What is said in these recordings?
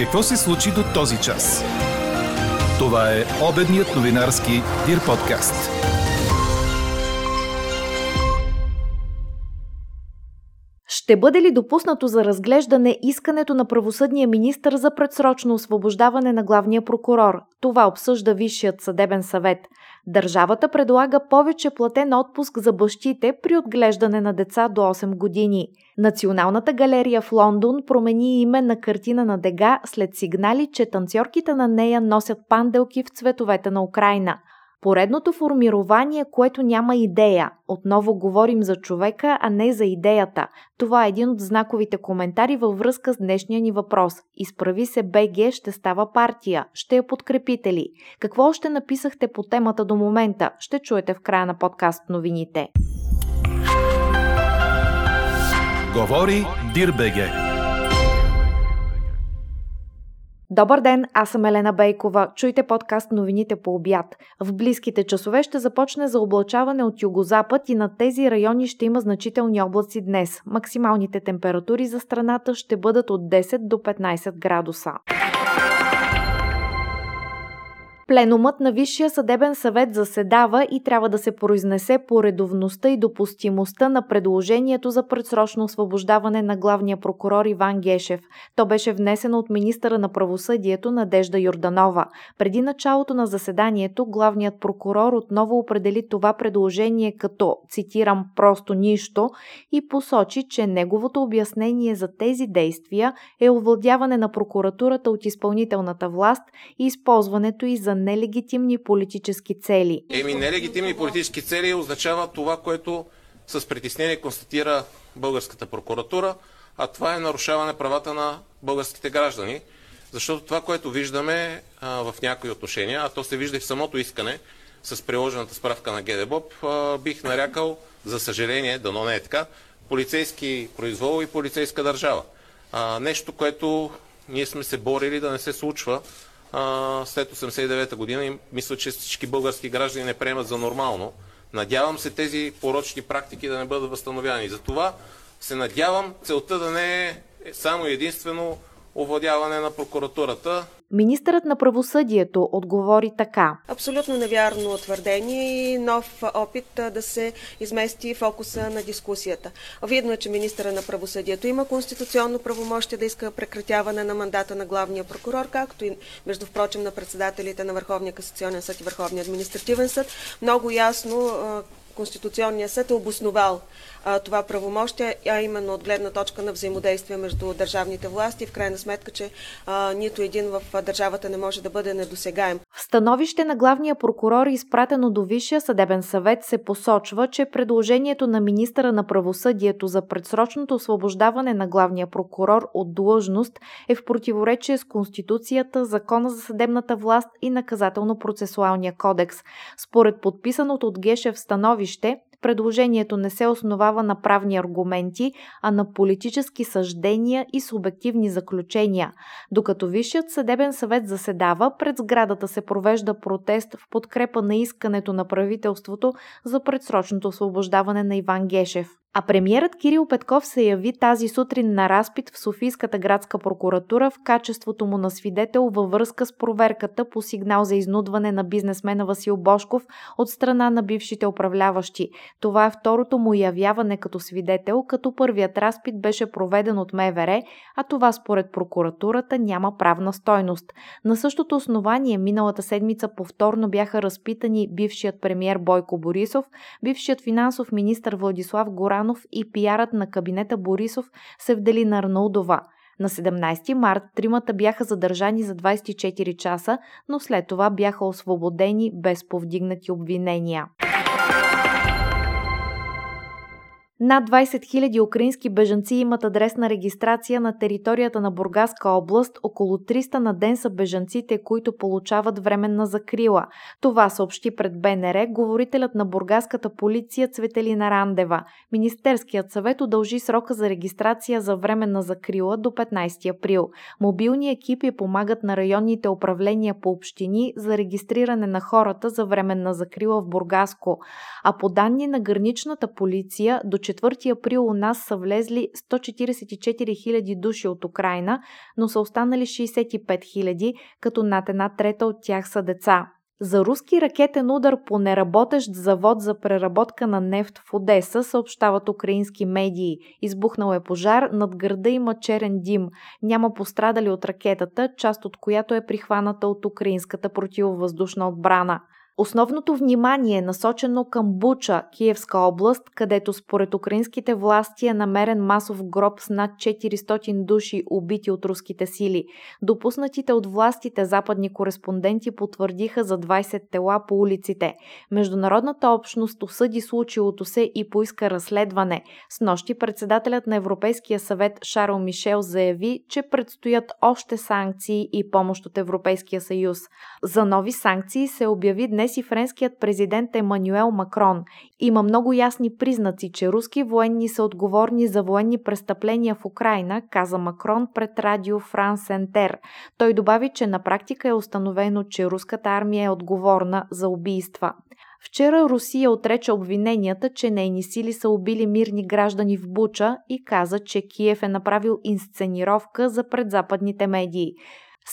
Какво се случи до този час? Това е обедният новинарски Dir подкаст. Ще бъде ли допуснато за разглеждане искането на правосъдния министър за предсрочно освобождаване на главния прокурор? Това обсъжда Висшият съдебен съвет. Държавата предлага повече платен отпуск за бащите при отглеждане на деца до 8 години. Националната галерия в Лондон промени име на картина на Дега след сигнали, че танцьорките на нея носят панделки в цветовете на Украйна. Поредното формирование, което няма идея. Отново говорим за човека, а не за идеята. Това е един от знаковите коментари във връзка с днешния ни въпрос. Изправи се БГ ще става партия. Ще я подкрепите ли? Какво още написахте по темата до момента? Ще чуете в края на подкаст новините. Говори Dir.bg. Добър ден, аз съм Елена Бейкова. Чуйте подкаст новините по обяд. В близките часове ще започне заоблачаване от югозапад и на тези райони ще има значителни облаци днес. Максималните температури за страната ще бъдат от 10 до 15 градуса. Пленумът на Висшия съдебен съвет заседава и трябва да се произнесе по редовността и допустимостта на предложението за предсрочно освобождаване на главния прокурор Иван Гешев. То беше внесено от министъра на правосъдието Надежда Йорданова. Преди началото на заседанието главният прокурор отново определи това предложение като, цитирам, просто нищо и посочи, че неговото обяснение за тези действия е овладяване на прокуратурата от изпълнителната власт и използването и за нелегитимни политически цели. Нелегитимни политически цели означава това, което с притеснение констатира българската прокуратура, а това е нарушаване правата на българските граждани, защото това, което виждаме в някои отношения, а то се вижда и в самото искане с приложената справка на ГДБОП, бих нарякал, за съжаление, дано не е така, полицейски произвол и полицейска държава. Нещо, което ние сме се борили да не се случва след 1989 година и мисля, че всички български граждани не приемат за нормално. Надявам се тези порочни практики да не бъдат възстановявани. Затова се надявам целта да не е само единствено овладяване на прокуратурата. Министърът на правосъдието отговори така. Абсолютно невярно твърдение и нов опит да се измести фокуса на дискусията. Видно е, че министърът на правосъдието има конституционно правомощие да иска прекратяване на мандата на главния прокурор, както и, между впрочем, на председателите на Върховния касационния съд и Върховния административен съд. Много ясно Конституционният съд е обосновал това правомощие, а именно от гледна точка на взаимодействие между държавните власти и в крайна сметка, че нито един в държавата не може да бъде недосегаем. В становище на главния прокурор, изпратено до Висшия съдебен съвет, се посочва, че предложението на министъра на правосъдието за предсрочното освобождаване на главния прокурор от длъжност е в противоречие с Конституцията, Закона за съдебната власт и Наказателно-процесуалния кодекс. Според подписаното от Гешев становище, предложението не се основава на правни аргументи, а на политически съждения и субективни заключения. Докато Висшият съдебен съвет заседава, пред сградата се провежда протест в подкрепа на искането на правителството за предсрочното освобождаване на Иван Гешев. А премиерът Кирил Петков се яви тази сутрин на разпит в Софийската градска прокуратура в качеството му на свидетел във връзка с проверката по сигнал за изнудване на бизнесмена Васил Божков от страна на бившите управляващи. Това е второто му явяване като свидетел, като първият разпит беше проведен от МВР, а това според прокуратурата няма правна стойност. На същото основание миналата седмица повторно бяха разпитани бившият премиер Бойко Борисов, бившият финансов министър Владислав Гора и пиарът на кабинета Борисов Севделина Арнаудова. На 17 март тримата бяха задържани за 24 часа, но след това бяха освободени без повдигнати обвинения. Над 20 000 украински бежанци имат адресна регистрация на територията на Бургаска област. Около 300 на ден са бежанците, които получават временна закрила. Това съобщи пред БНР говорителят на бургаската полиция Цветелина Рандева. Министерският съвет удължи срока за регистрация за временна закрила до 15 април. Мобилни екипи помагат на районните управления по общини за регистриране на хората за временна закрила в Бургаско. А по данни на граничната полиция, до 4 април у нас са влезли 144 хиляди души от Украйна, но са останали 65 хиляди, като над 1/3 от тях са деца. За руски ракетен удар по неработещ завод за преработка на нефт в Одеса съобщават украински медии. Избухнал е пожар, над града има черен дим. Няма пострадали от ракетата, част от която е прихваната от украинската противовъздушна отбрана. Основното внимание е насочено към Буча, Киевска област, където според украинските власти е намерен масов гроб с над 400 души, убити от руските сили. Допуснатите от властите западни кореспонденти потвърдиха за 20 тела по улиците. Международната общност осъди случилото се и поиска разследване. Снощи председателят на Европейския съвет Шарл Мишел заяви, че предстоят още санкции и помощ от Европейския съюз. За нови санкции се обяви днес и френският президент Емманюел Макрон. Има много ясни признаци, че руски военни са отговорни за военни престъпления в Украйна, каза Макрон пред радио Франс Ентер. Той добави, че на практика е установено, че руската армия е отговорна за убийства. Вчера Русия отрече обвиненията, че нейни сили са убили мирни граждани в Буча и каза, че Киев е направил инсценировка за предзападните медии.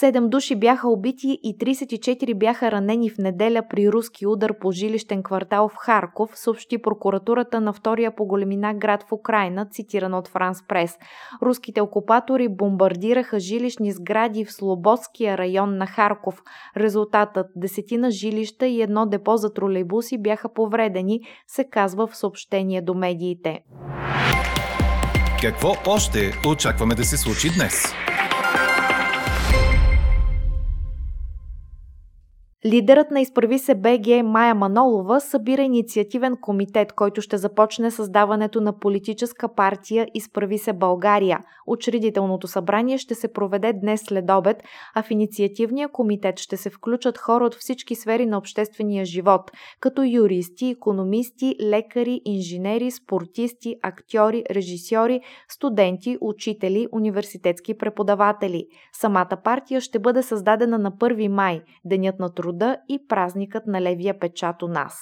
7 души бяха убити и 34 бяха ранени в неделя при руски удар по жилищен квартал в Харков, съобщи прокуратурата на втория по големина град в Украйна, цитиран от Франс Прес. Руските окупатори бомбардираха жилищни сгради в Слободския район на Харков. Резултатът – 10 жилища и 1 депо за тролейбуси бяха повредени, се казва в съобщение до медиите. Какво още очакваме да се случи днес? Лидерът на Изправи се БГ Майя Манолова събира инициативен комитет, който ще започне създаването на политическа партия Изправи се България. Учредителното събрание ще се проведе днес след обед, а в инициативния комитет ще се включат хора от всички сфери на обществения живот, като юристи, икономисти, лекари, инженери, спортисти, актьори, режисьори, студенти, учители, университетски преподаватели. Самата партия ще бъде създадена на 1 май, денят на труда и празникът на левия печат у нас.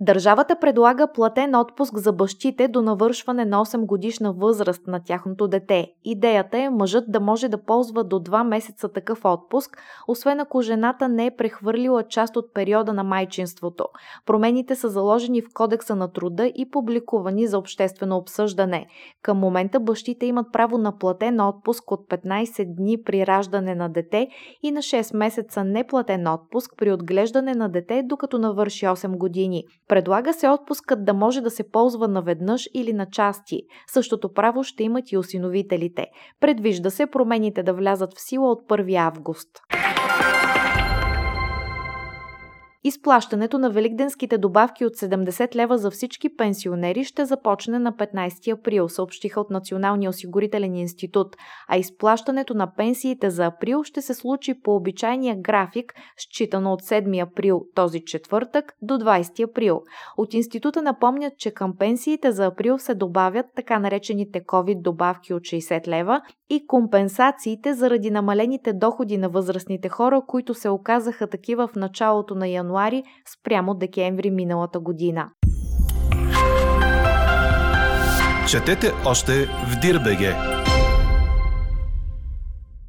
Държавата предлага платен отпуск за бащите до навършване на 8-годишна възраст на тяхното дете. Идеята е мъжът да може да ползва до 2 месеца такъв отпуск, освен ако жената не е прехвърлила част от периода на майчинството. Промените са заложени в Кодекса на труда и публикувани за обществено обсъждане. Към момента бащите имат право на платен отпуск от 15 дни при раждане на дете и на 6 месеца неплатен отпуск при отглеждане на дете, докато навърши 8 години. Предлага се отпускът да може да се ползва наведнъж или на части. Същото право ще имат и осиновителите. Предвижда се промените да влязат в сила от 1 август. Изплащането на великденските добавки от 70 лева за всички пенсионери ще започне на 15 април, съобщиха от Националния осигурителен институт, а изплащането на пенсиите за април ще се случи по обичайния график, считано от 7 април, този четвъртък, до 20 април. От института напомнят, че към пенсиите за април се добавят така наречените COVID добавки от 60 лева и компенсациите заради намалените доходи на възрастните хора, които се оказаха такива в началото на януари спрямо декември миналата година. Четете още в Dir.bg.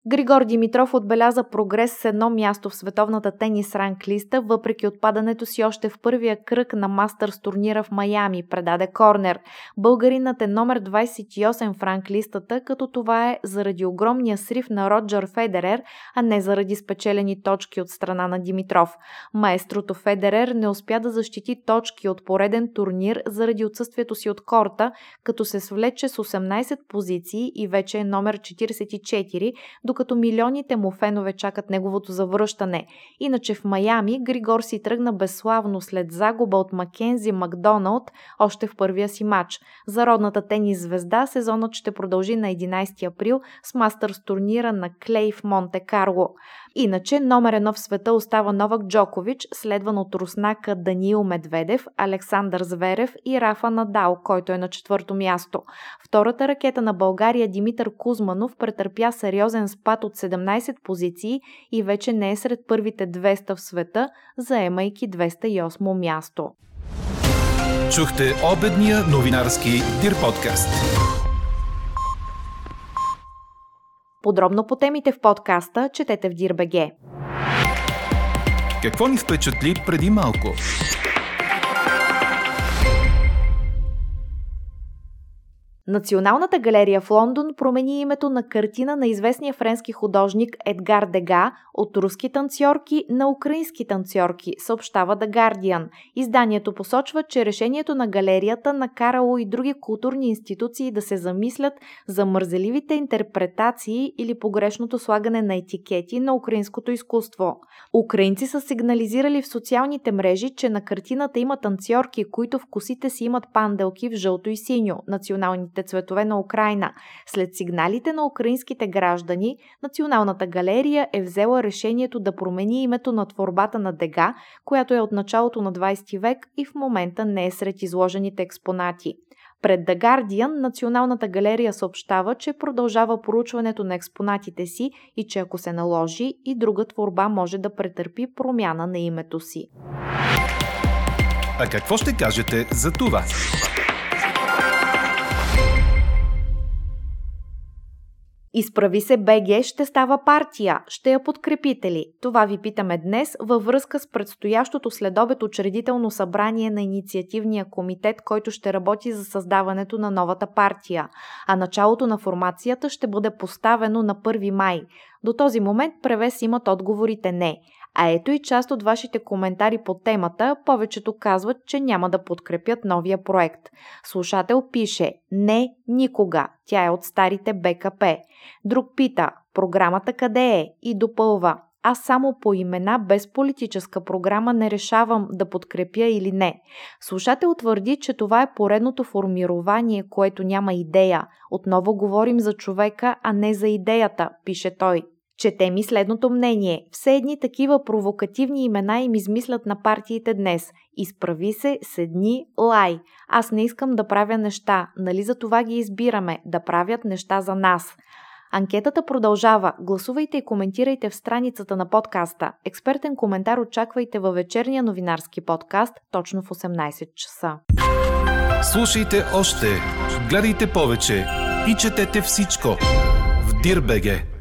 Григор Димитров отбеляза прогрес с 1 място в световната тенис ранглиста, въпреки отпадането си още в първия кръг на Мастърс турнира в Майами, предаде Корнер. Българинът е номер 28 в ранглистата, като това е заради огромния срив на Роджър Федерер, а не заради спечелени точки от страна на Димитров. Маестрото Федерер не успя да защити точки от пореден турнир заради отсъствието си от корта, като се свлече с 18 позиции и вече е номер 44, като милионите му фенове чакат неговото завръщане. Иначе в Майами Григор си тръгна безславно след загуба от Макензи Макдоналд още в първия си матч. За родната тенис звезда сезонът ще продължи на 11 април с Мастърс турнира на Клей в Монте-Карло. Иначе номер 1 в света остава Новак Джокович, следван от руснака Даниил Медведев, Александър Зверев и Рафа Надал, който е на 4-то място. Втората ракета на България Димитър Кузманов претърпя сериозен спад от 17 позиции и вече не е сред първите 200 в света, заемайки 208 място. Чухте обедния новинарски Dir подкаст. Подробно по темите в подкаста четете в Dir.bg. Какво ни впечатли преди малко? Националната галерия в Лондон промени името на картина на известния френски художник Едгар Дега от руски танцьорки на украински танцьорки, съобщава The Guardian. Изданието посочва, че решението на галерията накарало и други културни институции да се замислят за мързеливите интерпретации или погрешното слагане на етикети на украинското изкуство. Украинци са сигнализирали в социалните мрежи, че на картината има танцьорки, които в косите си имат панделки в жълто и синьо, националните цветове на Украйна. След сигналите на украинските граждани, Националната галерия е взела решението да промени името на творбата на Дега, която е от началото на 20 век и в момента не е сред изложените експонати. Пред The Guardian Националната галерия съобщава, че продължава проучването на експонатите си и че ако се наложи, и друга творба може да претърпи промяна на името си. А какво ще кажете за това? Изправи се БГ ще става партия. Ще я подкрепите ли? Това ви питаме днес във връзка с предстоящото следобед учредително събрание на инициативния комитет, който ще работи за създаването на новата партия. А началото на формацията ще бъде поставено на 1 май. До този момент превес имат отговорите не. А ето и част от вашите коментари по темата, повечето казват, че няма да подкрепят новия проект. Слушател пише: не, никога. Тя е от старите БКП. Друг пита: програмата къде е? И допълва: аз само по имена, без политическа програма, не решавам да подкрепя или не. Слушател твърди, че това е поредното формирование, което няма идея. Отново говорим за човека, а не за идеята, пише той. Чете ми следното мнение. Все едни такива провокативни имена им измислят на партиите днес. Изправи се, седни, лай. Аз не искам да правя неща. Нали за това ги избираме? Да правят неща за нас. Анкетата продължава. Гласувайте и коментирайте в страницата на подкаста. Експертен коментар очаквайте във вечерния новинарски подкаст точно в 18 часа. Слушайте още, гледайте повече и четете всичко в Dir.bg.